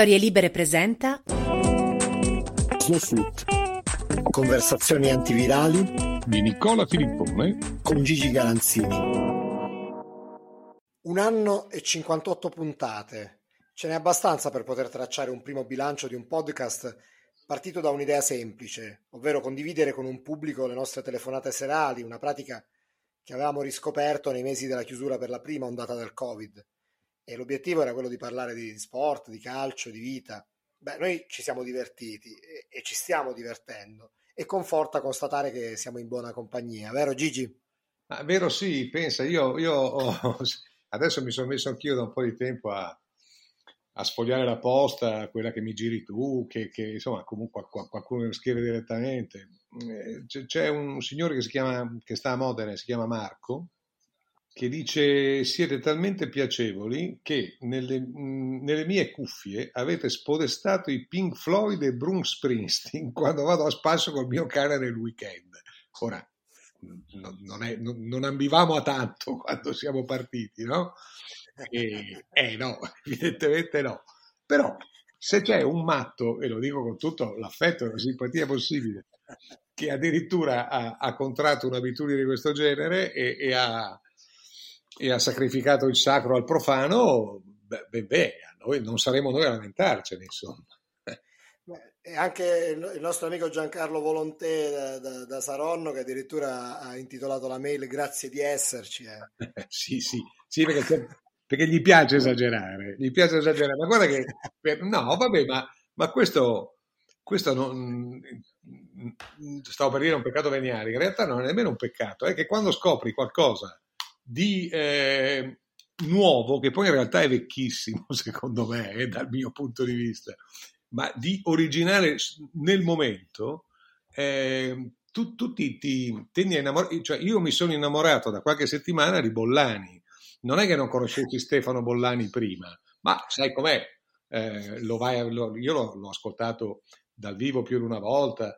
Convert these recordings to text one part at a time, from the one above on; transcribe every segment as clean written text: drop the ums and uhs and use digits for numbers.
Storie libere presenta Conversazioni antivirali di Nicola Filippone con Gigi Galanzini. 1 anno e 58 puntate. Ce n'è abbastanza per poter tracciare un primo bilancio di un podcast partito da un'idea semplice, ovvero condividere con un pubblico le nostre telefonate serali, una pratica che avevamo riscoperto nei mesi della chiusura per la prima ondata del Covid. E l'obiettivo era quello di parlare di sport, di calcio, di vita. Beh, noi ci siamo divertiti e ci stiamo divertendo. E conforta constatare che siamo in buona compagnia, vero Gigi? Ah, vero sì, pensa, io adesso mi sono messo anch'io da un po' di tempo a sfogliare la posta, quella che mi giri tu, che insomma comunque qualcuno mi scrive direttamente. C'è un signore che sta a Modena, si chiama Marco, che dice: siete talmente piacevoli che nelle mie cuffie avete spodestato i Pink Floyd e Bruce Springsteen quando vado a spasso col mio cane nel weekend. Ora, non ambivamo a tanto quando siamo partiti, no? No, evidentemente no. Però se c'è un matto, e lo dico con tutto l'affetto e la simpatia possibile, che addirittura ha contratto un'abitudine di questo genere e ha sacrificato il sacro al profano, beh, noi non saremo noi a lamentarcene, insomma. E anche il nostro amico Giancarlo Volontè da Saronno, che addirittura ha intitolato la mail "Grazie di esserci". Sì, perché gli piace esagerare. Ma guarda che no, vabbè, ma questo non stavo per dire un peccato veniale, in realtà non è nemmeno un peccato, è che quando scopri qualcosa di nuovo, che poi in realtà è vecchissimo secondo me, dal mio punto di vista, ma di originale nel momento, tu ti tendi a innamorare. Cioè, io mi sono innamorato da qualche settimana di Bollani. Non è che non conoscessi Stefano Bollani prima, ma sai com'è, io l'ho ascoltato dal vivo più di una volta,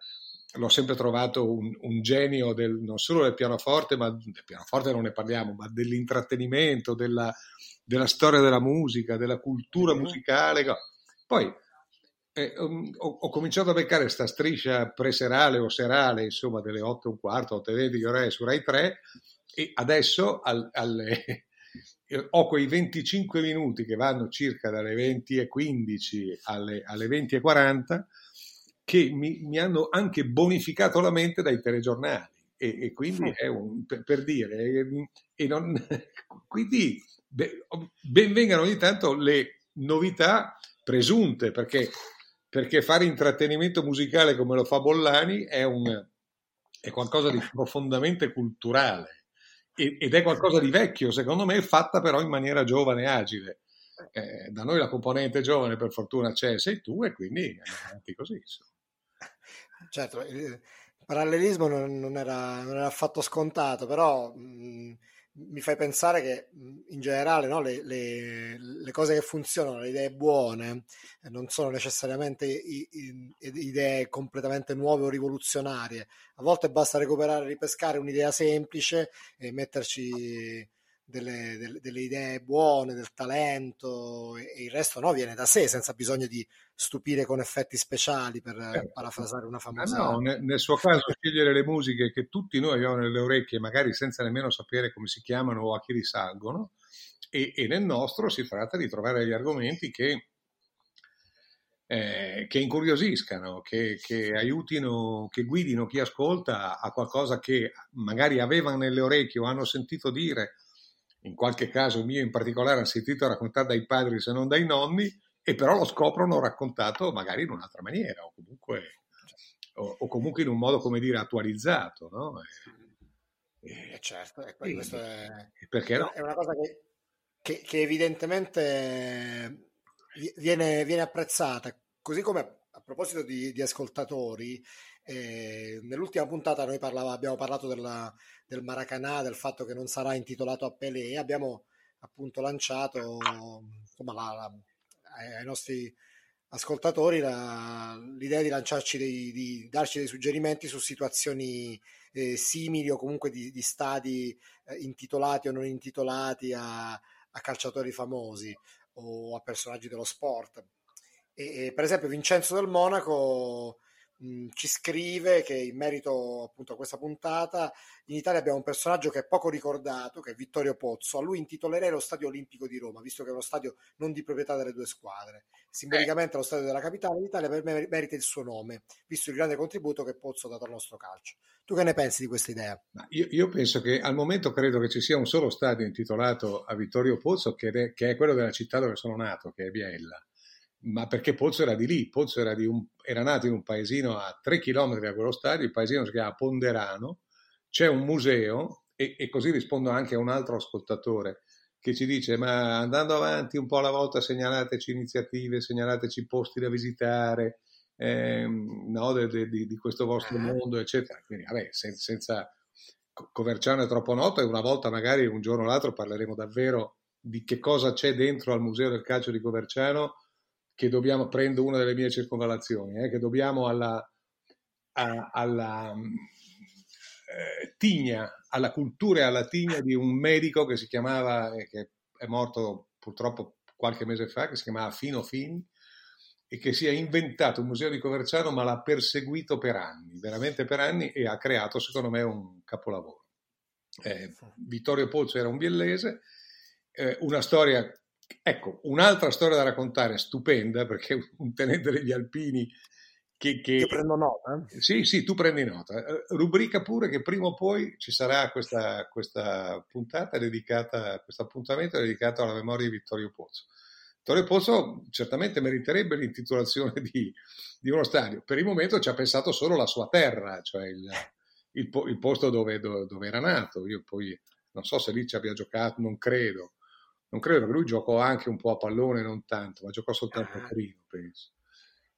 l'ho sempre trovato un genio non solo del pianoforte, ma del pianoforte non ne parliamo, ma dell'intrattenimento, della storia della musica, della cultura musicale. Poi ho cominciato a beccare questa striscia preserale o serale, insomma, delle 8:15, 8:20 ore su Rai 3, e adesso ho quei 25 minuti che vanno circa dalle 20:15 alle 20:40, che mi hanno anche bonificato la mente dai telegiornali, e quindi è per dire, e non, quindi benvengano ogni tanto le novità presunte, perché fare intrattenimento musicale come lo fa Bollani è qualcosa di profondamente culturale, ed è qualcosa di vecchio, secondo me, fatta però in maniera giovane e agile. Da noi la componente giovane per fortuna c'è, sei tu, e quindi andiamo avanti così. Certo, il parallelismo non era affatto scontato, però mi fai pensare che in generale, no, le cose che funzionano, le idee buone, non sono necessariamente idee completamente nuove o rivoluzionarie. A volte basta recuperare, ripescare un'idea semplice e metterci delle idee buone, del talento, e il resto no, viene da sé, senza bisogno di stupire con effetti speciali, per parafrasare una famosa. No, nel suo caso scegliere le musiche che tutti noi abbiamo nelle orecchie, magari senza nemmeno sapere come si chiamano o a chi risalgono, e nel nostro si tratta di trovare gli argomenti che incuriosiscano, che aiutino, che guidino chi ascolta a qualcosa che magari avevano nelle orecchie o hanno sentito dire. In qualche caso mio in particolare ho sentito raccontare dai padri se non dai nonni, e però lo scoprono raccontato magari in un'altra maniera, o comunque in un modo, come dire, attualizzato, no? Certo, questo è una cosa che evidentemente viene apprezzata, così come, a proposito di ascoltatori, nell'ultima puntata noi abbiamo parlato del Maracanã, del fatto che non sarà intitolato a Pelé. Abbiamo appunto lanciato, insomma, ai nostri ascoltatori l'idea di lanciarci di darci dei suggerimenti su situazioni simili, o comunque di stadi intitolati o non intitolati a calciatori famosi o a personaggi dello sport. E per esempio Vincenzo del Monaco ci scrive che in merito appunto a questa puntata in Italia abbiamo un personaggio che è poco ricordato, che è Vittorio Pozzo. A lui intitolerei lo Stadio Olimpico di Roma, visto che è uno stadio non di proprietà delle due squadre. Simbolicamente lo stadio della capitale d'Italia per me merita il suo nome, visto il grande contributo che Pozzo ha dato al nostro calcio. Tu che ne pensi di questa idea? Io penso che al momento credo che ci sia un solo stadio intitolato a Vittorio Pozzo, che è quello della città dove sono nato, che è Biella. Ma perché Pozzo era di lì, Pozzo era nato in un paesino a 3 chilometri da quello stadio, il paesino si chiama Ponderano, c'è un museo e così rispondo anche a un altro ascoltatore che ci dice: ma andando avanti un po' alla volta segnalateci iniziative, segnalateci posti da visitare, di questo vostro mondo, eccetera. Quindi vabbè, senza Coverciano è troppo noto, e una volta magari un giorno o l'altro parleremo davvero di che cosa c'è dentro al museo del calcio di Coverciano, che dobbiamo, prendo una delle mie circonvallazioni, che dobbiamo alla cultura e alla tigna di un medico che si chiamava, che è morto purtroppo qualche mese fa, che si chiamava Fino Fini, e che si è inventato un museo di Coverciano, ma l'ha perseguito per anni, veramente per anni, e ha creato secondo me un capolavoro. Vittorio Pozzo era un biellese, una storia... Ecco, un'altra storia da raccontare, stupenda, perché un tenente degli Alpini che... Io prendo nota. Sì, tu prendi nota. Rubrica pure, che prima o poi ci sarà questa puntata dedicata, questo appuntamento dedicato alla memoria di Vittorio Pozzo. Vittorio Pozzo certamente meriterebbe l'intitolazione di uno stadio. Per il momento ci ha pensato solo la sua terra, cioè il posto dove era nato. Io poi non so se lì ci abbia giocato, non credo, perché lui giocò anche un po' a pallone, non tanto, ma giocò soltanto a Torino, penso.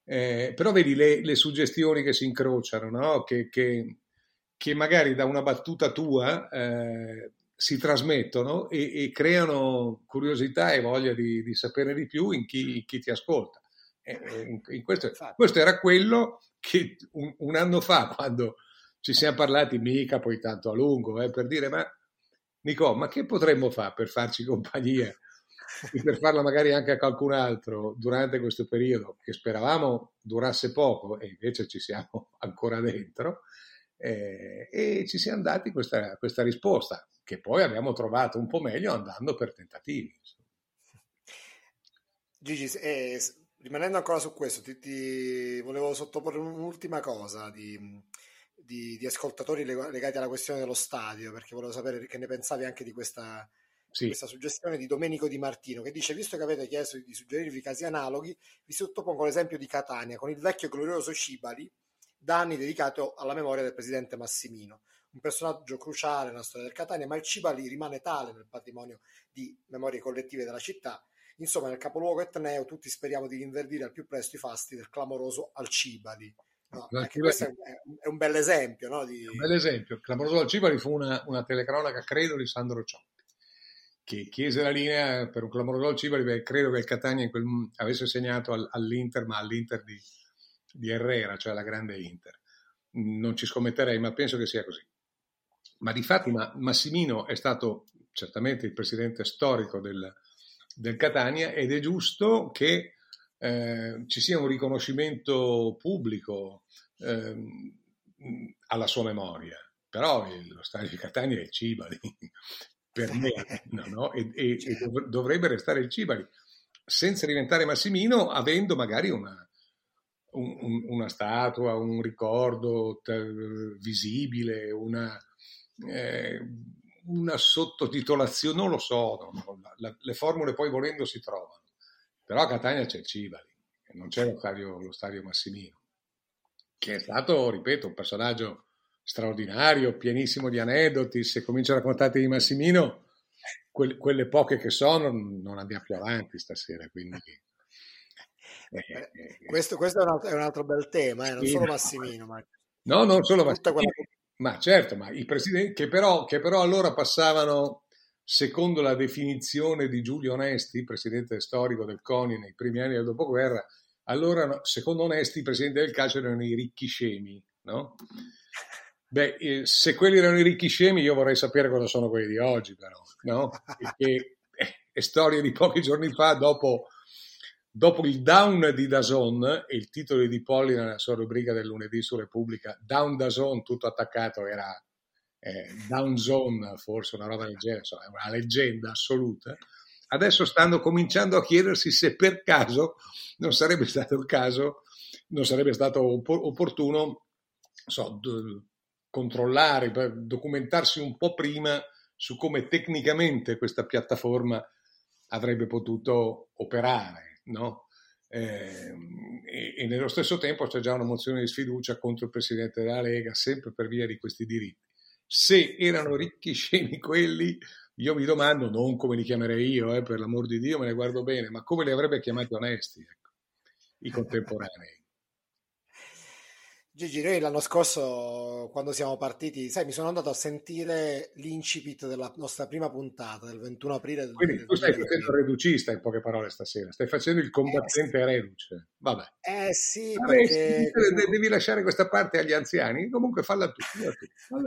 Però vedi le suggestioni che si incrociano, no? Che magari da una battuta tua si trasmettono e creano curiosità e voglia di sapere di più in chi ti ascolta. Questo era quello che un anno fa, quando ci siamo parlati, mica poi tanto a lungo, per dire, ma... Nico, ma che potremmo fare per farci compagnia e per farla magari anche a qualcun altro durante questo periodo che speravamo durasse poco, e invece ci siamo ancora dentro, e ci siamo dati questa risposta, che poi abbiamo trovato un po' meglio andando per tentativi. Gigi, rimanendo ancora su questo, ti volevo sottoporre un'ultima cosa di ascoltatori legati alla questione dello stadio, perché volevo sapere che ne pensavi anche di questa suggestione di Domenico Di Martino, che dice: visto che avete chiesto di suggerirvi casi analoghi, vi sottopongo l'esempio di Catania, con il vecchio e glorioso Cibali, da anni dedicato alla memoria del presidente Massimino, un personaggio cruciale nella storia del Catania, ma il Cibali rimane tale nel patrimonio di memorie collettive della città. Insomma, nel capoluogo etneo tutti speriamo di rinverdire al più presto i fasti del clamoroso al Cibali. No, anche questo è un bel esempio, no? Un bel esempio. Clamoroso al Cibali fu una telecronaca, credo, di Sandro Ciotti, che chiese la linea per un clamoroso al Cibali, perché credo che il Catania avesse segnato all'Inter, ma all'Inter di Herrera, cioè la grande Inter. Non ci scommetterei, ma penso che sia così. Ma difatti Massimino è stato certamente il presidente storico del Catania, ed è giusto che ci sia un riconoscimento pubblico alla sua memoria. Però lo stadio di Catania è il Cibali, per me, no? E dovrebbe restare il Cibali, senza diventare Massimino, avendo magari una statua, un ricordo visibile, una sottotitolazione, non lo so, le formule poi volendo si trovano. Però a Catania c'è il Cibali, non c'è lo stadio Massimino, che è stato, ripeto, un personaggio straordinario, pienissimo di aneddoti. Se comincio a raccontarti di Massimino, quelle poche che sono, non andiamo più avanti stasera, quindi... Questo è un altro bel tema, non solo Massimino. No, non solo Massimino, ma certo, ma i presidenti che però allora passavano... Secondo la definizione di Giulio Onesti, presidente storico del CONI nei primi anni del dopoguerra, allora, secondo Onesti, i presidenti del calcio erano i ricchi scemi, no? Beh, se quelli erano i ricchi scemi, io vorrei sapere cosa sono quelli di oggi, però, no? Perché è storia di pochi giorni fa, dopo Dopo il down di DAZN e il titolo di Polli nella sua rubrica del lunedì su Repubblica, down DAZN, tutto attaccato, era down zone, forse una roba del genere, insomma, è una leggenda assoluta. Adesso stanno cominciando a chiedersi se per caso non sarebbe stato il caso, non sarebbe stato opportuno controllare, documentarsi un po' prima su come tecnicamente questa piattaforma avrebbe potuto operare. No? E nello stesso tempo c'è già una mozione di sfiducia contro il presidente della Lega, sempre per via di questi diritti. Se erano ricchi scemi quelli, io mi domando non come li chiamerei io, per l'amor di Dio me ne guardo bene, ma come li avrebbe chiamati onesti, ecco, i contemporanei. Gigi, noi l'anno scorso quando siamo partiti, sai, mi sono andato a sentire l'incipit della nostra prima puntata del 21 aprile. Quindi tu stai facendo il reducista, in poche parole, stasera. Stai facendo il combattente reduce. Vabbè. Sì, perché... Devi lasciare questa parte agli anziani? Comunque falla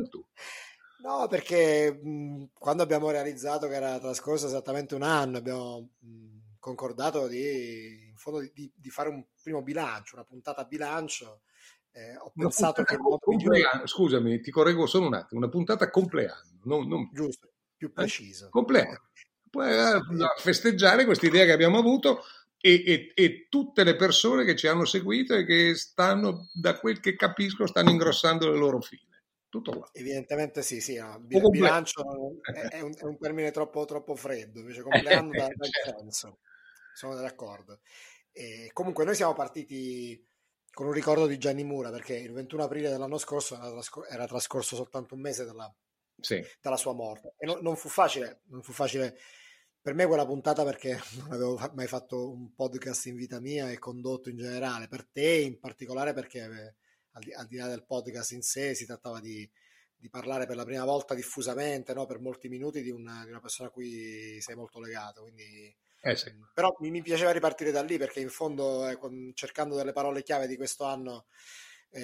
tu. No, perché quando abbiamo realizzato che era trascorso esattamente un anno, abbiamo concordato di fare un primo bilancio, una puntata bilancio. Ho pensato che scusami, ti correggo solo un attimo, una puntata compleanno, non giusto, più preciso, compleanno, festeggiare questa idea che abbiamo avuto e tutte le persone che ci hanno seguito e che stanno, da quel che capisco, stanno ingrossando le loro file, tutto qua. Evidentemente sì, no, bilancio è un termine troppo freddo, invece compleanno dal senso, sono d'accordo. E comunque noi siamo partiti con un ricordo di Gianni Mura, perché il 21 aprile dell'anno scorso era trascorso soltanto un mese dalla sua morte, e non fu facile per me quella puntata, perché non avevo mai fatto un podcast in vita mia e condotto in generale, per te in particolare, perché al di là del podcast in sé si trattava di parlare per la prima volta diffusamente, no? Per molti minuti di una persona a cui sei molto legato, quindi... Sì. Però mi piaceva ripartire da lì, perché in fondo cercando delle parole chiave di questo anno,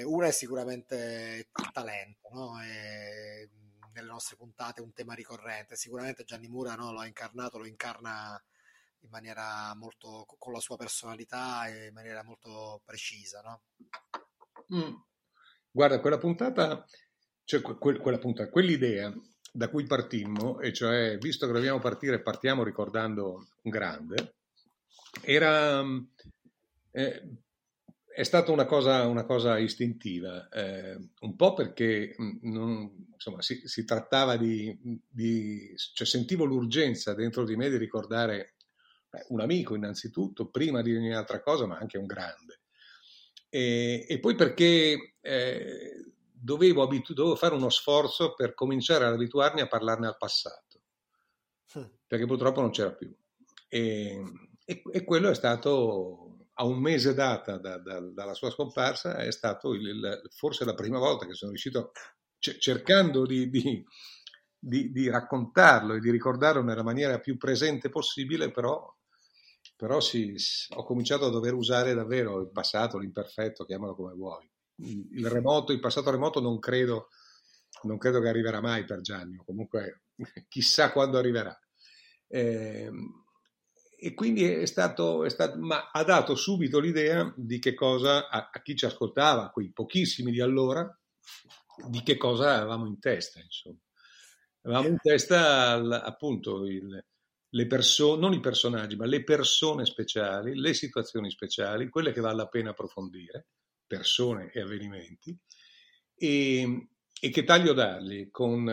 una è sicuramente il talento, no? E nelle nostre puntate un tema ricorrente, sicuramente Gianni Mura, no? lo incarna in maniera molto, con la sua personalità, e in maniera molto precisa, no? Guarda, quell'idea da cui partimmo, e cioè, visto che dobbiamo partire, partiamo ricordando un grande, è stata una cosa istintiva, un po' perché si trattava cioè sentivo l'urgenza dentro di me di ricordare un amico innanzitutto, prima di ogni altra cosa, ma anche un grande, e poi perché dovevo fare uno sforzo per cominciare ad abituarmi a parlarne al passato, perché purtroppo non c'era più, e quello è stato, a un mese dalla sua scomparsa, è stato forse la prima volta che sono riuscito, cercando di raccontarlo e di ricordarlo nella maniera più presente possibile, però ho cominciato a dover usare davvero il passato, l'imperfetto, chiamalo come vuoi. Il remoto, il passato remoto non credo che arriverà mai per Gianni, o comunque chissà quando arriverà, e quindi è stato, ma ha dato subito l'idea di che cosa, a chi ci ascoltava, quei pochissimi di allora, di che cosa avevamo in testa, insomma. Avevamo in testa appunto le persone, non i personaggi, ma le persone speciali, le situazioni speciali, quelle che vale la pena approfondire, persone e avvenimenti, e che taglio dargli con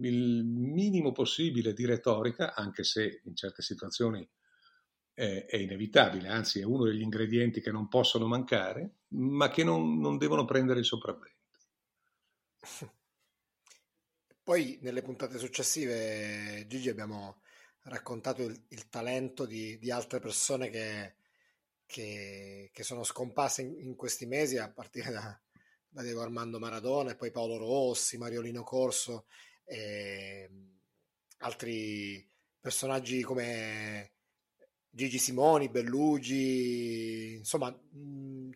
il minimo possibile di retorica, anche se in certe situazioni è inevitabile, anzi è uno degli ingredienti che non possono mancare, ma che non devono prendere il sopravvento. Poi nelle puntate successive, Gigi, abbiamo raccontato il talento di altre persone che sono scomparse in questi mesi, a partire da Diego Armando Maradona, e poi Paolo Rossi, Mariolino Corso, e altri personaggi come Gigi Simoni, Bellugi, insomma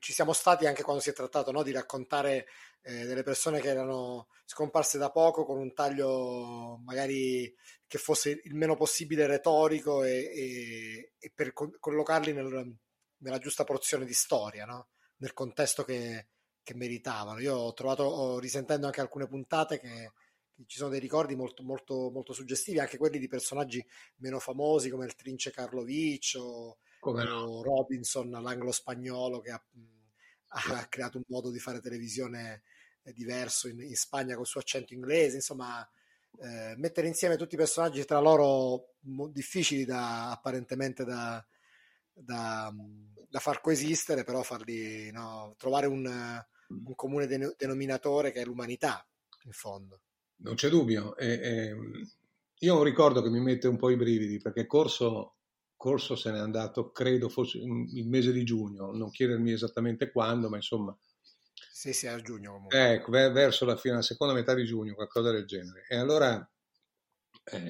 ci siamo stati anche quando si è trattato, no, di raccontare delle persone che erano scomparse da poco, con un taglio magari che fosse il meno possibile retorico, e per collocarli nel nella giusta porzione di storia, no? Nel contesto che meritavano. Io ho trovato, risentendo anche alcune puntate, che ci sono dei ricordi molto, molto, molto suggestivi, anche quelli di personaggi meno famosi come il Trince Karlovic o Robinson, l'anglo-spagnolo che ha creato un modo di fare televisione diverso in Spagna col suo accento inglese. Insomma, mettere insieme tutti i personaggi tra loro difficili da far coesistere, però farli, no, trovare un comune denominatore che è l'umanità, in fondo. Non c'è dubbio. Io ho un ricordo che mi mette un po' i brividi, perché Corso se n'è andato, credo fosse il mese di giugno, non chiedermi esattamente quando, ma insomma sì, a giugno comunque. Ecco, verso la fine, la seconda metà di giugno, qualcosa del genere. E allora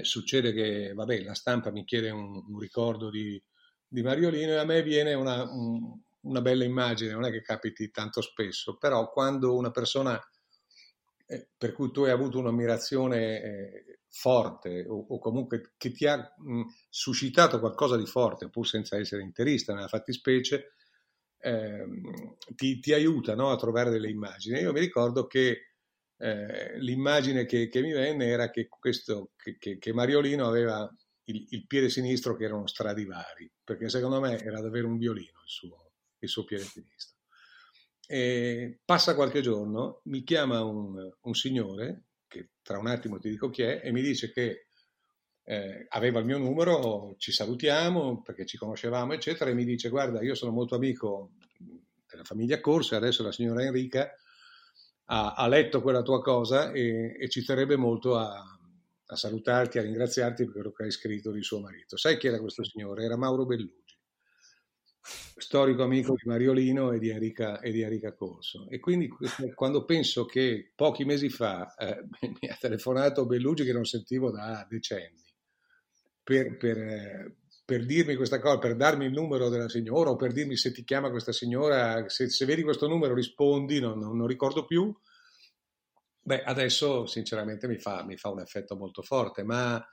succede che, vabbè, la stampa mi chiede un ricordo di Mariolino, e a me viene una bella immagine. Non è che capiti tanto spesso, però quando una persona per cui tu hai avuto un'ammirazione forte o comunque che ti ha suscitato qualcosa di forte, pur senza essere interista nella fattispecie, ti aiuta, no, a trovare delle immagini. Io mi ricordo che l'immagine che mi venne era che Mariolino aveva il piede sinistro che era uno Stradivari, perché secondo me era davvero un violino il suo piede sinistro. E passa qualche giorno, mi chiama un signore, che tra un attimo ti dico chi è, e mi dice che aveva il mio numero, ci salutiamo perché ci conoscevamo eccetera, e mi dice: guarda, io sono molto amico della famiglia Corso e adesso la signora Enrica ha letto quella tua cosa e ci terrebbe molto a salutarti, a ringraziarti per quello che hai scritto di suo marito. Sai chi era questo signore? Era Mauro Bellugi, storico amico di Mariolino e di Enrica Corso. E quindi quando penso che pochi mesi fa mi ha telefonato Bellugi, che non sentivo da decenni, per dirmi questa cosa, per darmi il numero della signora, o per dirmi: se ti chiama questa signora, se vedi questo numero rispondi, non ricordo più. Beh, adesso sinceramente mi fa un effetto molto forte, ma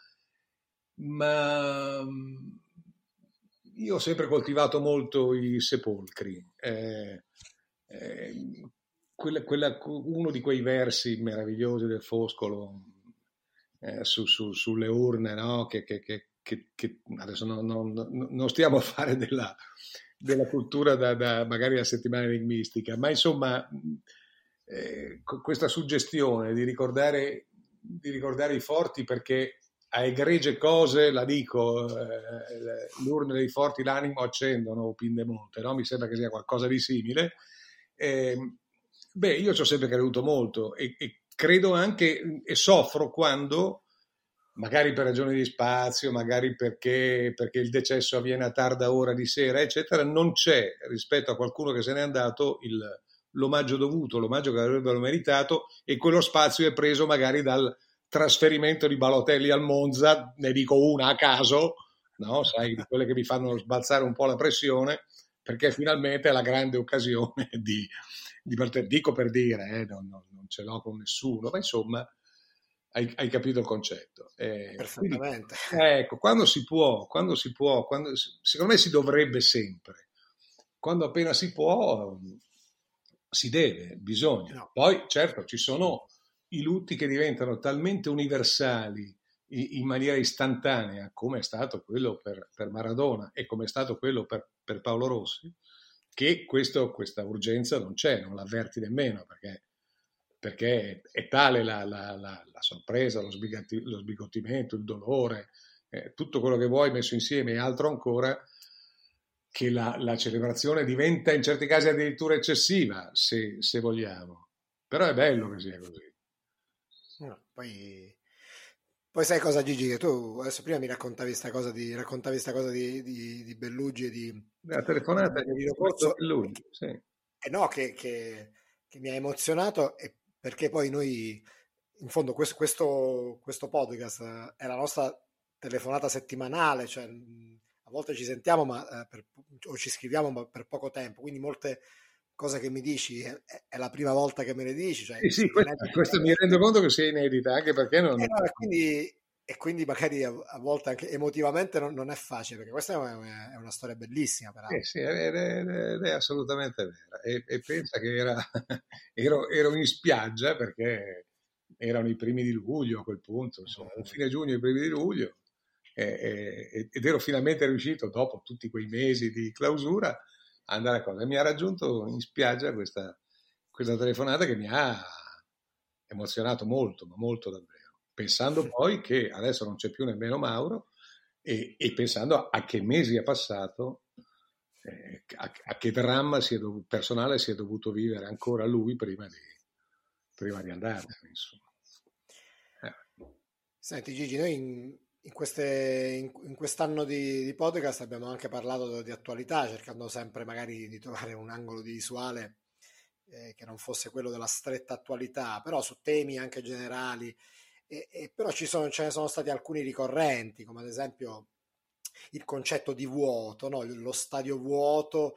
io ho sempre coltivato molto i sepolcri. Uno di quei versi meravigliosi del Foscolo sulle urne, no? che adesso non stiamo a fare della cultura magari la settimana enigmistica, ma insomma... questa suggestione di ricordare i forti, perché a egregie cose, la dico, l'urna dei forti l'animo accendono, o Pindemonte, no? Mi sembra che sia qualcosa di simile. Io ci ho sempre creduto molto e credo anche e soffro quando, magari per ragioni di spazio, magari perché il decesso avviene a tarda ora di sera eccetera, non c'è, rispetto a qualcuno che se n'è andato, l'omaggio dovuto, l'omaggio che avrebbero meritato, e quello spazio è preso magari dal trasferimento di Balotelli al Monza, ne dico una a caso, no? Sai, di quelle che mi fanno sbalzare un po' la pressione, perché finalmente è la grande occasione di Balotelli. Dico per dire, non ce l'ho con nessuno, ma insomma hai capito il concetto. Perfettamente. Quindi, ecco, quando si può, secondo me si dovrebbe sempre, quando appena si può... Si deve, bisogna. No. Poi certo ci sono i lutti che diventano talmente universali in maniera istantanea, come è stato quello per Maradona e come è stato quello per Paolo Rossi, che questa urgenza non c'è, non l'avverti nemmeno, perché è tale la sorpresa, lo sbigottimento, il dolore, tutto quello che vuoi messo insieme e altro ancora, che la celebrazione diventa in certi casi addirittura eccessiva, se vogliamo. Però è bello che sia così. No, poi sai cosa, Gigi? Che tu adesso prima mi raccontavi questa cosa di Bellugi e di... La telefonata di Bellugi, sì. Che mi ha emozionato, perché poi noi, in fondo, questo podcast è la nostra telefonata settimanale, cioè... A volte ci sentiamo o ci scriviamo, ma per poco tempo, quindi molte cose che mi dici è la prima volta che me le dici. Cioè, sì, questa mi rendo conto che sia inedita, anche perché non... quindi e quindi magari a volte anche emotivamente non è facile, perché questa è una storia bellissima, peraltro. Sì, è assolutamente vera, e pensa che ero in spiaggia, perché erano i primi di luglio a quel punto, insomma, fine giugno, i primi di luglio, ed ero finalmente riuscito, dopo tutti quei mesi di clausura, ad andare a cosa, e mi ha raggiunto in spiaggia questa telefonata che mi ha emozionato molto, ma molto davvero, pensando poi che adesso non c'è più nemmeno Mauro, e pensando a che mesi è passato, a che dramma personale si è dovuto vivere ancora lui prima di andarne, insomma. Senti Gigi, noi in quest'anno di podcast abbiamo anche parlato di attualità, cercando sempre magari di trovare un angolo di visuale che non fosse quello della stretta attualità, però su temi anche generali, e però ce ne sono stati alcuni ricorrenti, come ad esempio il concetto di vuoto, no? Lo stadio vuoto,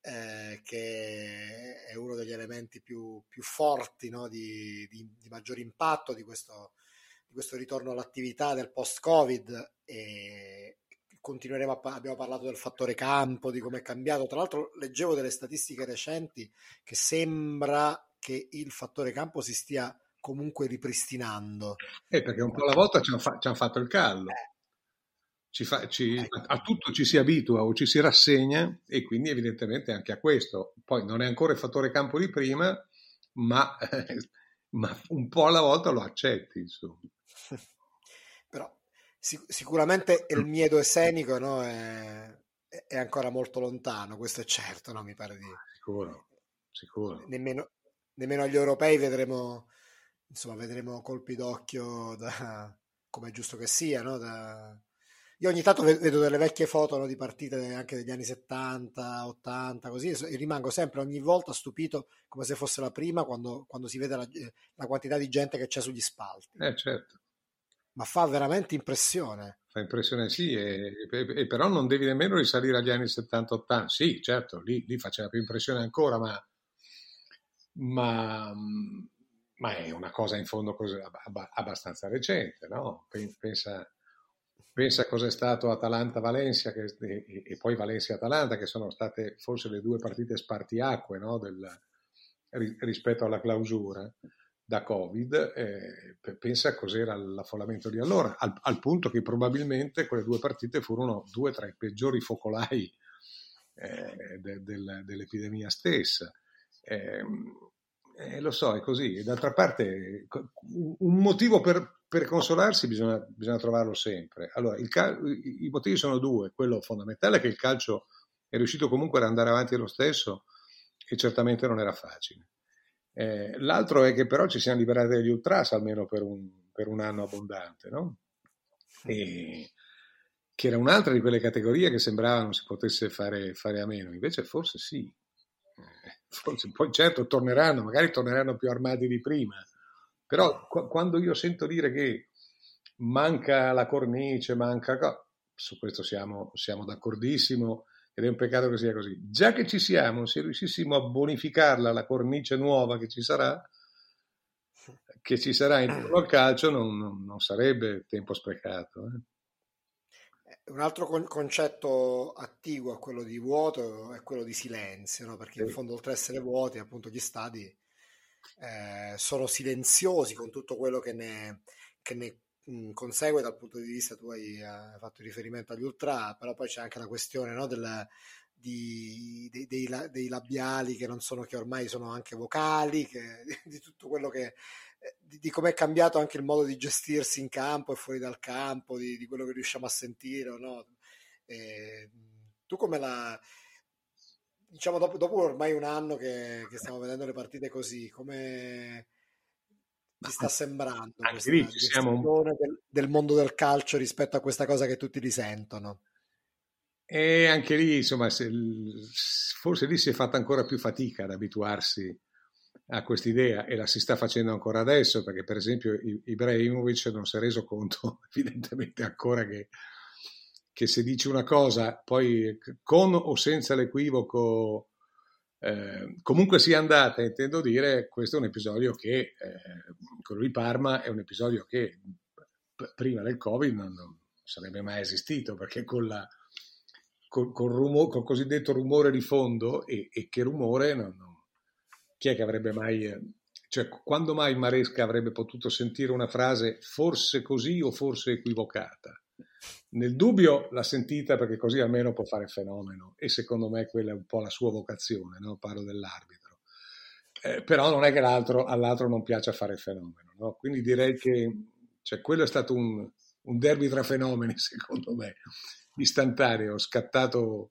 che è uno degli elementi più forti, no? di maggior impatto di questo ritorno all'attività del post-Covid, e abbiamo parlato del fattore campo, di come è cambiato. Tra l'altro leggevo delle statistiche recenti che sembra che il fattore campo si stia comunque ripristinando. Perché un po' alla volta ci hanno fatto il callo. A tutto ci si abitua o ci si rassegna, e quindi evidentemente anche a questo. Poi non è ancora il fattore campo di prima, ma un po' alla volta lo accetti, insomma. Però sicuramente il miedo escenico, no, è ancora molto lontano, questo è certo, no? Mi pare di... Sicuro. Nemmeno agli europei vedremo colpi d'occhio, da come è giusto che sia, no? Io ogni tanto vedo delle vecchie foto, no, di partite anche degli anni 70, 80, così, e rimango sempre ogni volta stupito, come se fosse la prima, quando si vede la quantità di gente che c'è sugli spalti. Certo. Ma fa veramente impressione. Fa impressione, sì, e però non devi nemmeno risalire agli anni 70, 80. Sì, certo, lì faceva più impressione ancora, ma è una cosa in fondo abbastanza recente, no? Pensa cosa è stato Atalanta-Valencia e poi Valencia-Atalanta, che sono state forse le due partite spartiacque, no, rispetto alla clausura da Covid. Pensa cos'era l'affollamento di allora, al punto che probabilmente quelle due partite furono due tra i peggiori focolai dell'epidemia stessa. Lo so, è così. E d'altra parte, un motivo per consolarsi bisogna trovarlo sempre. Allora, i motivi sono due. Quello fondamentale è che il calcio è riuscito comunque ad andare avanti lo stesso, e certamente non era facile. L'altro è che però ci siamo liberati dagli ultras almeno per un anno abbondante, no? E che era un'altra di quelle categorie che sembrava non si potesse fare a meno. Invece forse sì. Forse, poi certo torneranno, magari torneranno più armati di prima. Però quando io sento dire che manca la cornice, su questo siamo d'accordissimo, ed è un peccato che sia così. Già che ci siamo, se riuscissimo a bonificarla, la cornice nuova che ci sarà intorno al calcio, non sarebbe tempo sprecato. Un altro concetto attiguo a quello di vuoto è quello di silenzio, no? Perché in fondo, oltre ad essere vuoti, appunto, gli stadi sono silenziosi, con tutto quello che ne consegue dal punto di vista. Tu hai fatto riferimento agli ultra, però poi c'è anche la questione, no, dei labiali che ormai sono anche vocali, di tutto quello che di com'è cambiato anche il modo di gestirsi in campo e fuori dal campo, di quello che riusciamo a sentire o no. Tu come la... Diciamo, dopo ormai un anno che stiamo vedendo le partite così, come ti sta sembrando questa gestione del mondo del calcio rispetto a questa cosa che tutti risentono? E anche lì, insomma, forse lì si è fatta ancora più fatica ad abituarsi a quest'idea, e la si sta facendo ancora adesso, perché per esempio Ibrahimovic non si è reso conto evidentemente ancora che se dici una cosa, poi con o senza l'equivoco, comunque sia andata, intendo dire, questo è un episodio che quello di Parma è un episodio che prima del Covid non sarebbe mai esistito, perché col cosiddetto rumore di fondo, e che rumore, chi è che avrebbe mai, cioè quando mai Maresca avrebbe potuto sentire una frase forse così o forse equivocata? Nel dubbio l'ha sentita, perché così almeno può fare fenomeno, e secondo me quella è un po' la sua vocazione, no? Parlo dell'arbitro, però non è che all'altro non piaccia fare fenomeno, no? Quindi direi che, cioè, quello è stato un derby tra fenomeni, secondo me, istantaneo, scattato,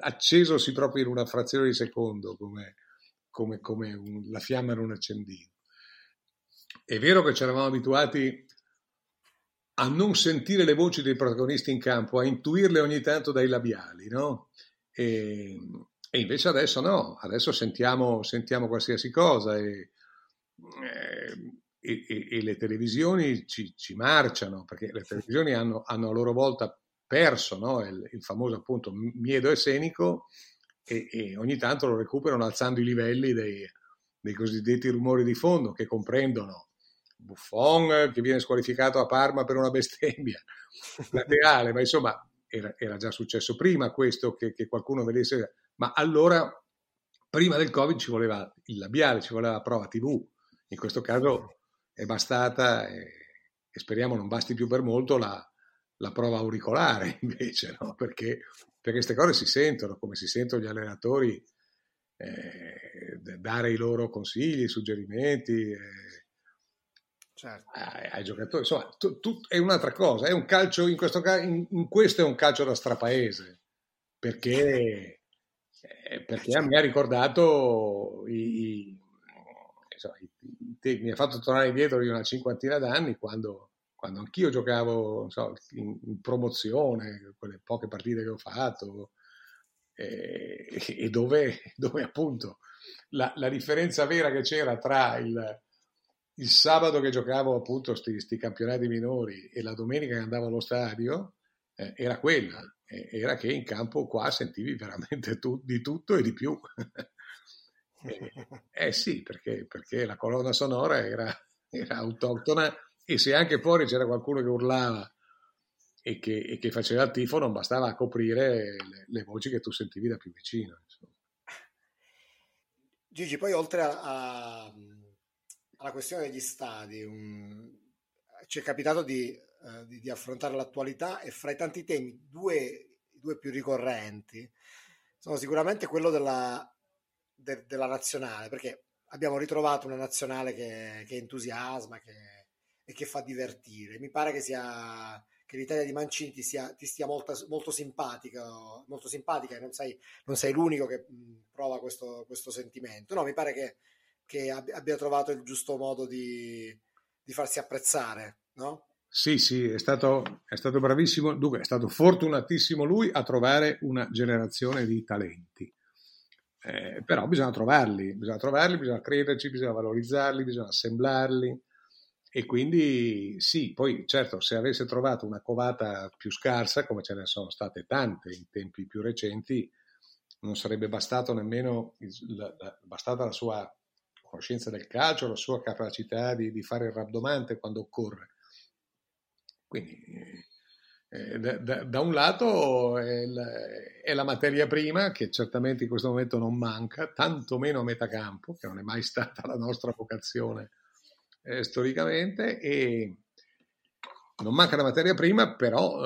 accesosi proprio in una frazione di secondo, come la fiamma in un accendino. È vero che ci eravamo abituati a non sentire le voci dei protagonisti in campo, a intuirle ogni tanto dai labiali, no? E invece adesso no, adesso sentiamo qualsiasi cosa, e le televisioni ci marciano, perché le televisioni hanno a loro volta perso, no? Il famoso, appunto, miedo escenico, e ogni tanto lo recuperano alzando i livelli dei cosiddetti rumori di fondo, che comprendono Buffon che viene squalificato a Parma per una bestemmia laterale, ma insomma era già successo prima questo, che qualcuno vedesse, ma allora prima del Covid ci voleva il labiale, ci voleva la prova TV. In questo caso è bastata, e speriamo non basti più per molto, la prova auricolare invece, no? Perché queste cose si sentono, come si sentono gli allenatori dare i loro consigli, suggerimenti, certo, ai giocatori, insomma, è un'altra cosa, è un calcio, in questo caso, in questo è un calcio da strapaese, perché a me ha ricordato mi ha fatto tornare indietro di una cinquantina d'anni, quando anch'io giocavo, non so, in promozione, quelle poche partite che ho fatto, e dove appunto la differenza vera che c'era tra il sabato, che giocavo appunto sti campionati minori, e la domenica che andavo allo stadio, era quella, era che in campo qua sentivi veramente di tutto e di più. Sì, perché la colonna sonora era autoctona, e se anche fuori c'era qualcuno che urlava e che faceva il tifo, non bastava a coprire le voci che tu sentivi da più vicino, insomma. Gigi, poi oltre alla questione degli stadi, ci è capitato di affrontare l'attualità, e fra i tanti temi, i due più ricorrenti sono sicuramente quello della nazionale, perché abbiamo ritrovato una nazionale che entusiasma e che fa divertire. Mi pare che l'Italia di Mancini ti stia molto simpatico, molto simpatica, e non sei l'unico che prova questo sentimento. No, mi pare che abbia trovato il giusto modo di farsi apprezzare, no? Sì, è stato bravissimo. Dunque, è stato fortunatissimo lui a trovare una generazione di talenti. Però bisogna trovarli, bisogna crederci, bisogna valorizzarli, bisogna assemblarli. E quindi sì, poi certo, se avesse trovato una covata più scarsa, come ce ne sono state tante in tempi più recenti, non sarebbe bastato nemmeno bastata la sua conoscenza del calcio, la sua capacità di fare il rabdomante quando occorre. Quindi da un lato è la materia prima, che certamente in questo momento non manca, tanto meno a metà campo, che non è mai stata la nostra vocazione storicamente, e non manca la materia prima, però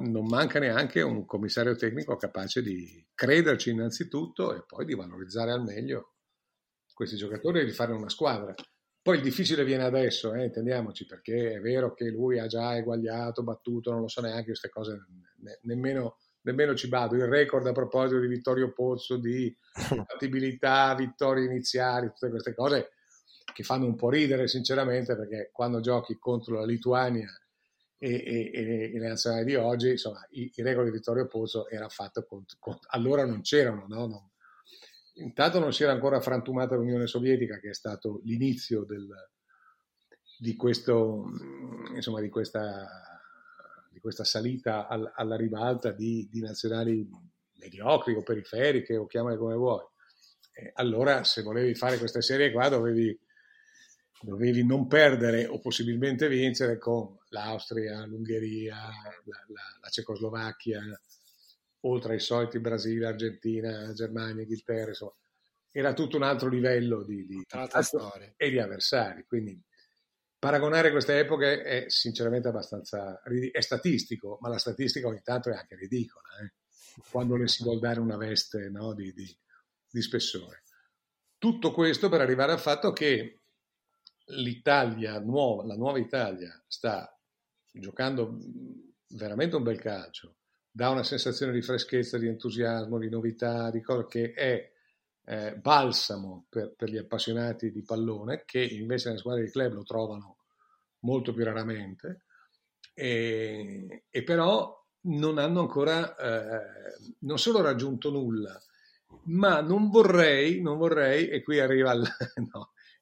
non manca neanche un commissario tecnico capace di crederci innanzitutto, e poi di valorizzare al meglio questi giocatori e di fare una squadra. Poi il difficile viene adesso, intendiamoci, perché è vero che lui ha già eguagliato, battuto, non lo so neanche, queste cose nemmeno ci bado. Il record, a proposito, di Vittorio Pozzo di fattibilità, vittorie iniziali, tutte queste cose che fanno un po' ridere sinceramente, perché quando giochi contro la Lituania e le nazionali di oggi, insomma, i record di Vittorio Pozzo era fatto allora non c'erano, no? Intanto non si era ancora frantumata l'Unione Sovietica, che è stato l'inizio di questa salita alla ribalta di nazionali mediocri o periferiche, o chiamale come vuoi. Allora, se volevi fare queste serie qua, dovevi dovevi non perdere o possibilmente vincere con l'Austria, l'Ungheria, la Cecoslovacchia, oltre ai soliti Brasile, Argentina, Germania, Inghilterra, insomma, era tutto un altro livello di storia e di avversari. Quindi paragonare queste epoche è sinceramente abbastanza è statistico, ma la statistica ogni tanto è anche ridicola, quando le si vuol dare una veste, no, di spessore. Tutto questo per arrivare al fatto che l'Italia nuova, la nuova Italia, sta giocando veramente un bel calcio, dà una sensazione di freschezza, di entusiasmo, di novità, di cose che è balsamo per gli appassionati di pallone, che invece nelle squadre di club lo trovano molto più raramente, e però non hanno ancora non solo raggiunto nulla, ma non vorrei, e qui arriva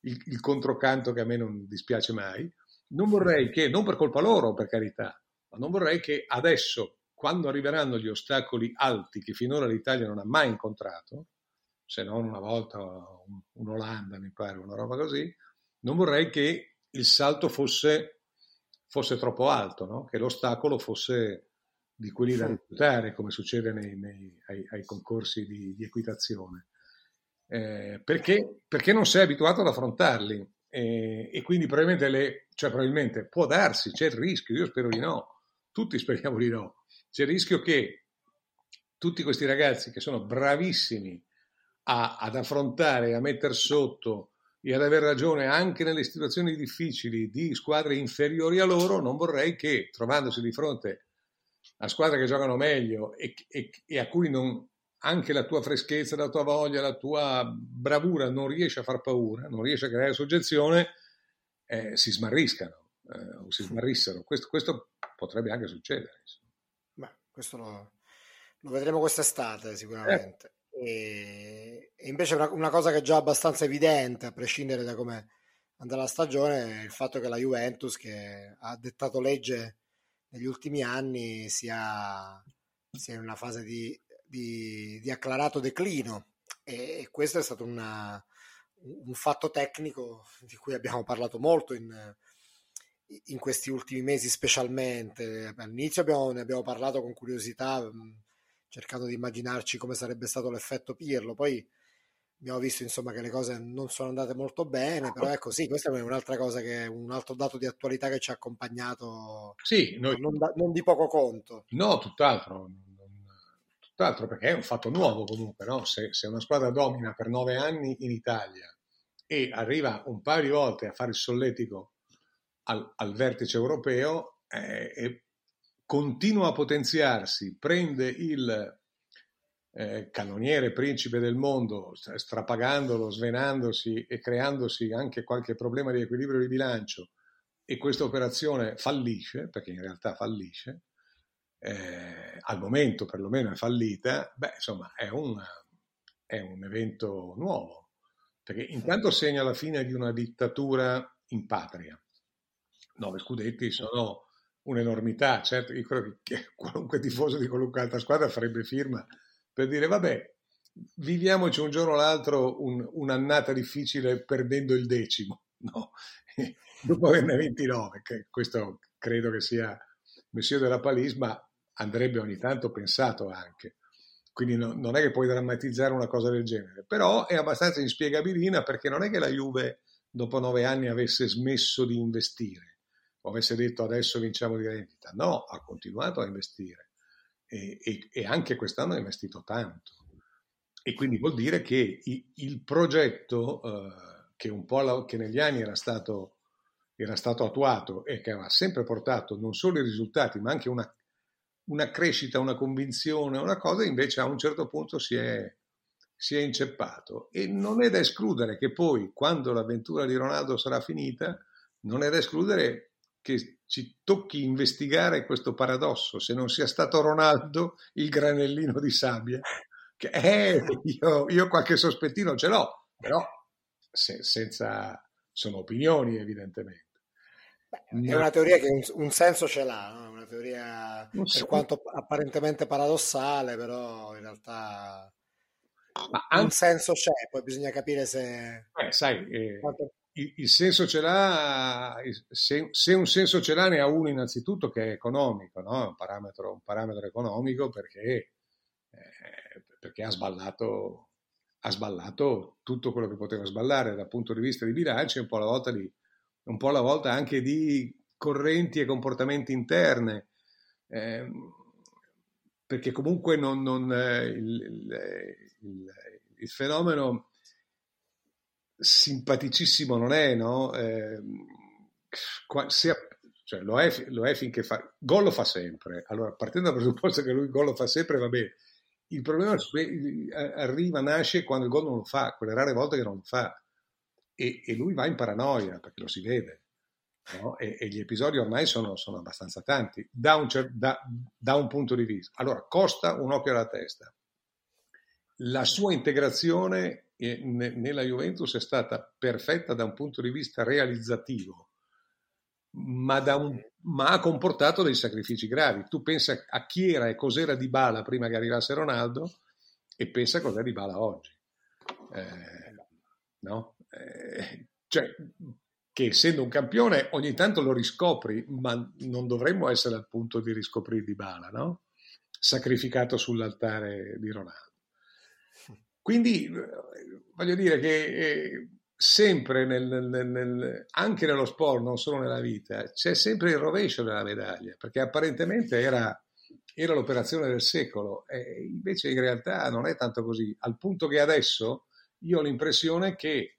il controcanto che a me non dispiace mai, non vorrei che, non per colpa loro per carità, ma non vorrei che adesso, quando arriveranno gli ostacoli alti che finora l'Italia non ha mai incontrato, se non una volta un'Olanda mi pare, una roba così, non vorrei che il salto fosse troppo alto, no? Che l'ostacolo fosse di quelli da reputare, come succede ai concorsi di equitazione. Perché non sei abituato ad affrontarli, e quindi probabilmente può darsi, c'è il rischio, io spero di no, tutti speriamo di no, c'è il rischio che tutti questi ragazzi che sono bravissimi ad affrontare, a metter sotto e ad aver ragione anche nelle situazioni difficili di squadre inferiori a loro, non vorrei che, trovandosi di fronte a squadre che giocano meglio e a cui non anche la tua freschezza, la tua voglia, la tua bravura non riesce a far paura, non riesce a creare soggezione, si smarriscano o si smarrissero. Questo potrebbe anche succedere. Beh, questo lo vedremo quest'estate sicuramente. E invece una cosa che è già abbastanza evidente, a prescindere da come andrà la stagione, è il fatto che la Juventus, che ha dettato legge negli ultimi anni, sia in una fase di acclarato declino, e questo è stato un fatto tecnico di cui abbiamo parlato molto in questi ultimi mesi, specialmente all'inizio ne abbiamo parlato con curiosità, cercando di immaginarci come sarebbe stato l'effetto Pirlo. Poi abbiamo visto insomma che le cose non sono andate molto bene, però ecco sì, questa è un'altra cosa, che un altro dato di attualità che ci ha accompagnato, sì, non di poco conto. No, tutt'altro, perché è un fatto nuovo comunque, no? Se una squadra domina per 9 anni in Italia e arriva un paio di volte a fare il solletico al vertice europeo, e continua a potenziarsi, prende il cannoniere principe del mondo, strapagandolo, svenandosi e creandosi anche qualche problema di equilibrio di bilancio, e questa operazione fallisce, perché in realtà fallisce, al momento perlomeno è fallita, beh insomma è un evento nuovo, perché intanto segna la fine di una dittatura in patria. 9 scudetti sono un'enormità, certo, io credo che qualunque tifoso di qualunque altra squadra farebbe firma per dire vabbè, viviamoci un giorno o l'altro un'annata difficile perdendo il 10º, no? Dopo averne 29, che questo credo che sia Messio della Palisma, andrebbe ogni tanto pensato anche, quindi non è che puoi drammatizzare una cosa del genere, però è abbastanza inspiegabilina, perché non è che la Juve dopo 9 anni avesse smesso di investire o avesse detto adesso vinciamo di rendita, no, ha continuato a investire. E anche quest'anno ha investito tanto, e quindi vuol dire che il progetto che negli anni era stato attuato e che aveva sempre portato non solo i risultati ma anche una crescita, una convinzione, una cosa, invece a un certo punto si è inceppato, e non è da escludere che poi, quando l'avventura di Ronaldo sarà finita, non è da escludere che ci tocchi investigare questo paradosso, se non sia stato Ronaldo il granellino di sabbia, che io qualche sospettino ce l'ho, però sono opinioni evidentemente. Beh, è una teoria che un senso ce l'ha, no? Una teoria per quanto apparentemente paradossale, però in realtà un senso c'è, poi bisogna capire se... sai, quanto... il senso ce l'ha, se un senso ce l'ha ne ha uno innanzitutto che è economico, no? È un parametro economico perché ha sballato tutto quello che poteva sballare dal punto di vista di bilanci, un po' alla volta anche di correnti e comportamenti interne, perché comunque il fenomeno simpaticissimo non è, no? Cioè lo è finché fa gol, lo fa sempre. Allora, partendo dal presupposto che lui gol lo fa sempre, va bene. Il problema nasce quando il gol non lo fa, quelle rare volte che non lo fa, e lui va in paranoia perché lo si vede, no? E gli episodi ormai sono abbastanza tanti da un punto di vista. Allora costa un occhio alla testa. La sua integrazione nella Juventus è stata perfetta da un punto di vista realizzativo, ma ha comportato dei sacrifici gravi. Tu pensa a chi era e cos'era Dybala prima che arrivasse Ronaldo e pensa a cos'è Dybala oggi, no? Cioè, che essendo un campione ogni tanto lo riscopri, ma non dovremmo essere al punto di riscoprire Dybala, no? Sacrificato sull'altare di Ronaldo. Quindi voglio dire che sempre anche nello sport, non solo nella vita, c'è sempre il rovescio della medaglia, perché apparentemente era l'operazione del secolo, e invece in realtà non è tanto così, al punto che adesso io ho l'impressione che,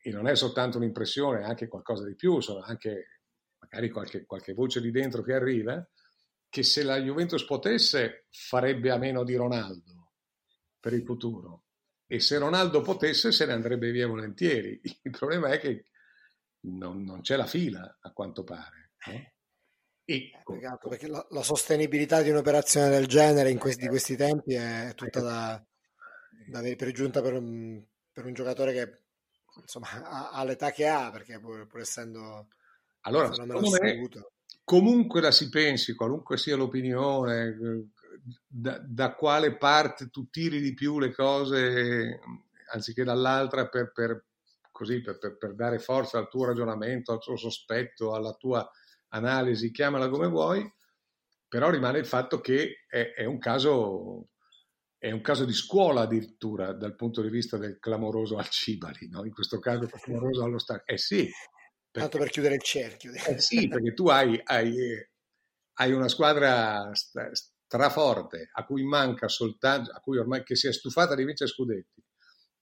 e non è soltanto un'impressione, è anche qualcosa di più, sono anche magari qualche voce di dentro che arriva, che se la Juventus potesse farebbe a meno di Ronaldo per il futuro, e se Ronaldo potesse se ne andrebbe via volentieri. Il problema è che non c'è la fila, a quanto pare, no? Perché la sostenibilità di un'operazione del genere di questi tempi è tutta da avere per giunta per un giocatore che insomma ha l'età che ha, perché pur essendo, allora, comunque la si pensi, qualunque sia l'opinione, da quale parte tu tiri di più le cose anziché dall'altra per dare forza al tuo ragionamento, al tuo sospetto, alla tua analisi, chiamala come vuoi, però rimane il fatto che è un caso di scuola addirittura dal punto di vista del clamoroso al Cibali, no? In questo caso clamoroso allo stadio. Sì, tanto per chiudere il cerchio. Sì, perché tu hai una squadra straforte, a cui manca soltanto, a cui ormai, che si è stufata di vincere scudetti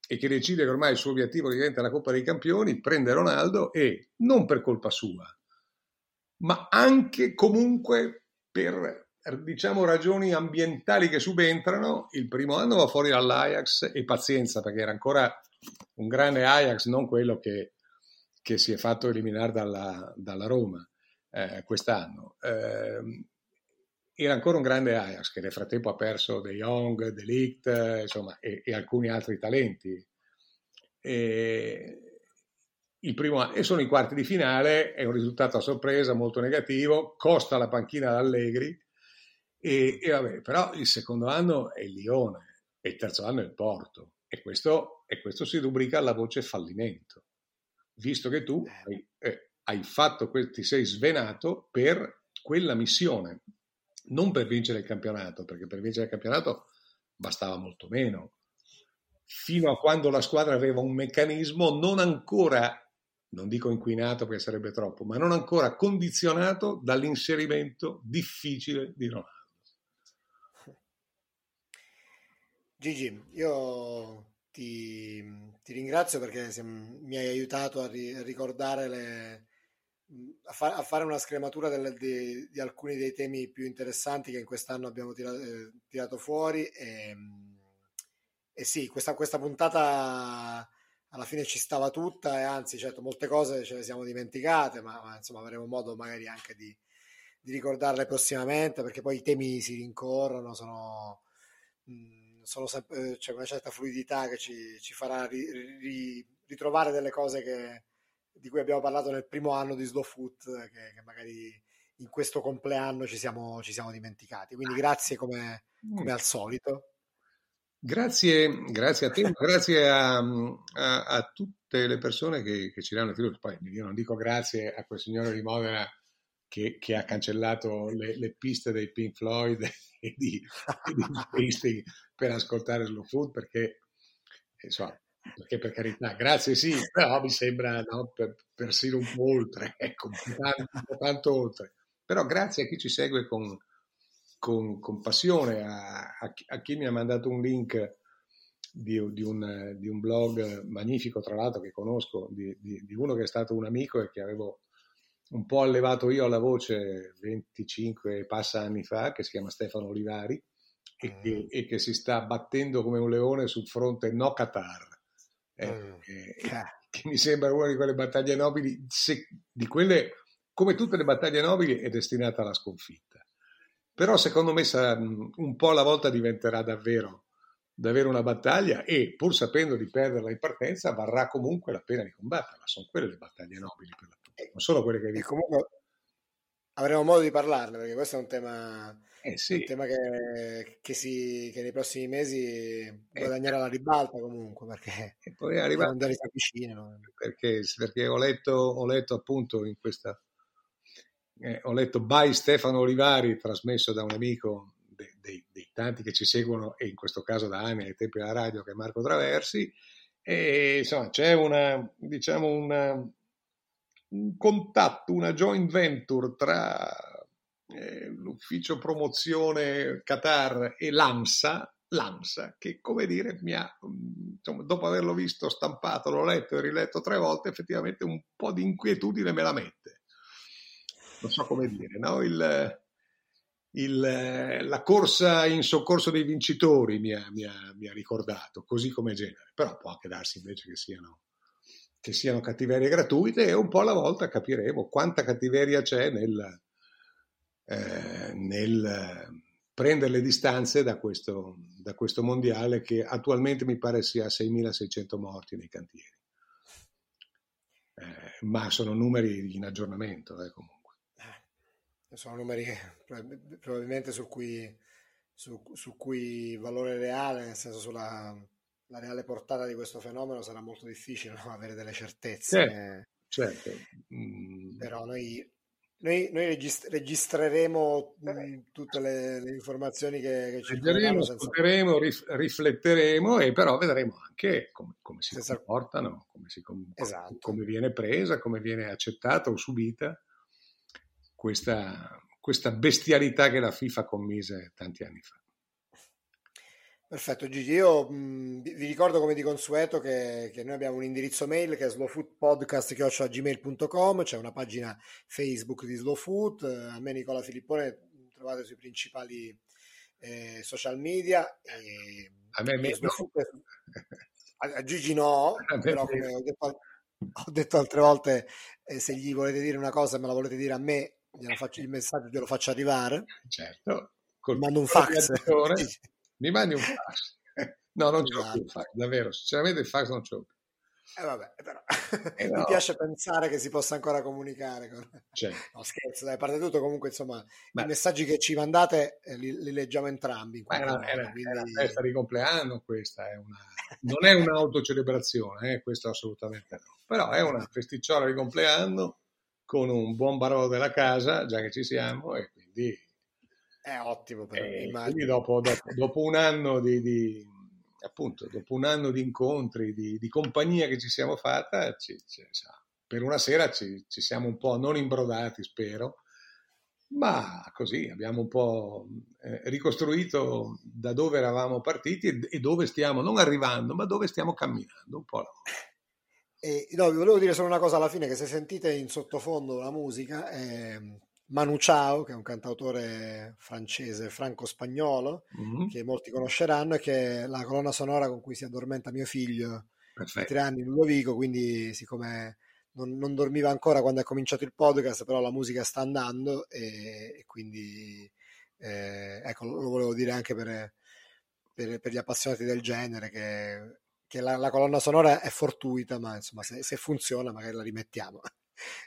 e che decide che ormai il suo obiettivo diventa la Coppa dei Campioni, prende Ronaldo, e non per colpa sua, ma anche comunque per, diciamo, ragioni ambientali che subentrano. Il primo anno va fuori dall'Ajax, e pazienza, perché era ancora un grande Ajax, non quello che si è fatto eliminare dalla Roma quest'anno. Era ancora un grande Ajax, che nel frattempo ha perso De Jong, De Ligt, insomma, e alcuni altri talenti. E sono i quarti di finale, è un risultato a sorpresa molto negativo, costa la panchina ad Allegri, e vabbè, però il secondo anno è il Lione, e il terzo anno è il Porto, e questo si rubrica alla voce fallimento, visto che tu hai fatto, ti sei svenato per quella missione. Non per vincere il campionato, perché per vincere il campionato bastava molto meno, fino a quando la squadra aveva un meccanismo non ancora, non dico inquinato perché sarebbe troppo, ma non ancora condizionato dall'inserimento difficile di Ronaldo. Gigi, io ti ringrazio perché mi hai aiutato a ricordare a fare una scrematura di alcuni dei temi più interessanti che in quest'anno abbiamo tirato fuori, e sì, questa puntata alla fine ci stava tutta, e anzi, certo, molte cose ce le siamo dimenticate, ma insomma avremo modo magari anche di ricordarle prossimamente, perché poi i temi si rincorrono, sono c'è una certa fluidità che ci farà ritrovare delle cose di cui abbiamo parlato nel primo anno di Slow Foot, che magari in questo compleanno ci siamo dimenticati. Quindi grazie come al solito. Grazie a te, grazie a tutte le persone che ci danno fiducia. Poi io non dico grazie a quel signore di Modena che ha cancellato le piste dei Pink Floyd e di Springsteen per ascoltare Slow Food, perché insomma, perché per carità, grazie sì, però mi sembra persino un po' oltre, ecco, tanto oltre. Però grazie a chi ci segue con passione, a chi mi ha mandato un link di un blog magnifico, tra l'altro, che conosco, di uno che è stato un amico e che avevo un po' allevato io alla voce 25 passa anni fa, che si chiama Stefano Olivari e che si sta battendo come un leone sul fronte No Qatar. Che mi sembra una di quelle battaglie nobili, di quelle, come tutte le battaglie nobili, è destinata alla sconfitta, però secondo me un po' alla volta diventerà davvero una battaglia, e pur sapendo di perderla in partenza varrà comunque la pena di combatterla. Sono quelle le battaglie nobili, per l'appunto, non sono quelle che comunque avremo modo di parlarne, perché questo è un tema, un tema che nei prossimi mesi guadagnerà la ribalta comunque, perché e poi arriva andare vicino, perché ho letto appunto in questa ho letto by Stefano Olivari, trasmesso da un amico dei tanti che ci seguono, e in questo caso da anni, ai tempi della radio, che è Marco Traversi, e insomma c'è un contatto, una joint venture tra l'ufficio promozione Qatar e l'AMSA, che, come dire, mi ha, insomma, dopo averlo visto stampato, l'ho letto e riletto 3 volte, effettivamente un po' di inquietudine me la mette, non so come dire, no? La corsa in soccorso dei vincitori mi ha ricordato, così come genere, però può anche darsi invece che siano cattiverie gratuite, e un po' alla volta capiremo quanta cattiveria c'è nel prendere le distanze da questo mondiale, che attualmente mi pare sia 6.600 morti nei cantieri, ma sono numeri in aggiornamento, comunque. Sono numeri probabilmente su cui valore reale, nel senso la reale portata di questo fenomeno, sarà molto difficile, no? Avere delle certezze. Certo. Però noi registreremo tutte le informazioni che ci arriveranno, rifletteremo, e però vedremo anche come si comportano, come viene presa, come viene accettata o subita questa bestialità che la FIFA commise tanti anni fa. Perfetto, Gigi, io vi ricordo, come di consueto, che noi abbiamo un indirizzo mail che è slowfoodpodcast@gmail.com, c'è una pagina Facebook di Slow Food, a me Nicola Filippone trovate sui principali social media, e a me no. A Gigi no, però come ho detto altre volte, se gli volete dire una cosa e me la volete dire a me, il messaggio glielo faccio arrivare, certo, mando un fax. Mi mandi un fax? No, non ce l'ho più il fax, davvero, sinceramente il fax non ce l'ho più. Vabbè, però no. Mi piace pensare che si possa ancora comunicare. No, scherzo, dai, a parte tutto, comunque, insomma, i messaggi che ci mandate li leggiamo entrambi. Era una festa di compleanno, questa non è un'autocelebrazione, questo assolutamente no, però è una festicciola di compleanno con un buon barolo della casa, già che ci siamo, e quindi... È ottimo, però, dopo un anno di incontri, di compagnia che ci siamo fatta, per una sera ci siamo un po' non imbrodati, spero, ma così abbiamo un po' ricostruito da dove eravamo partiti e dove stiamo non arrivando, ma dove stiamo camminando un po' alla volta. No, vi volevo dire solo una cosa alla fine, che se sentite in sottofondo la musica... Manu Chao, che è un cantautore francese franco-spagnolo, che molti conosceranno, e che è la colonna sonora con cui si addormenta mio figlio di 3 anni, Ludovico, quindi siccome non dormiva ancora quando è cominciato il podcast, però la musica sta andando, e quindi ecco, lo volevo dire anche per gli appassionati del genere, che la colonna sonora è fortuita, ma insomma se funziona magari la rimettiamo.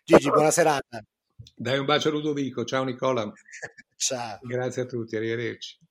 Gigi, buona serata. Dai un bacio a Ludovico, ciao Nicola. Ciao. Grazie a tutti, arrivederci.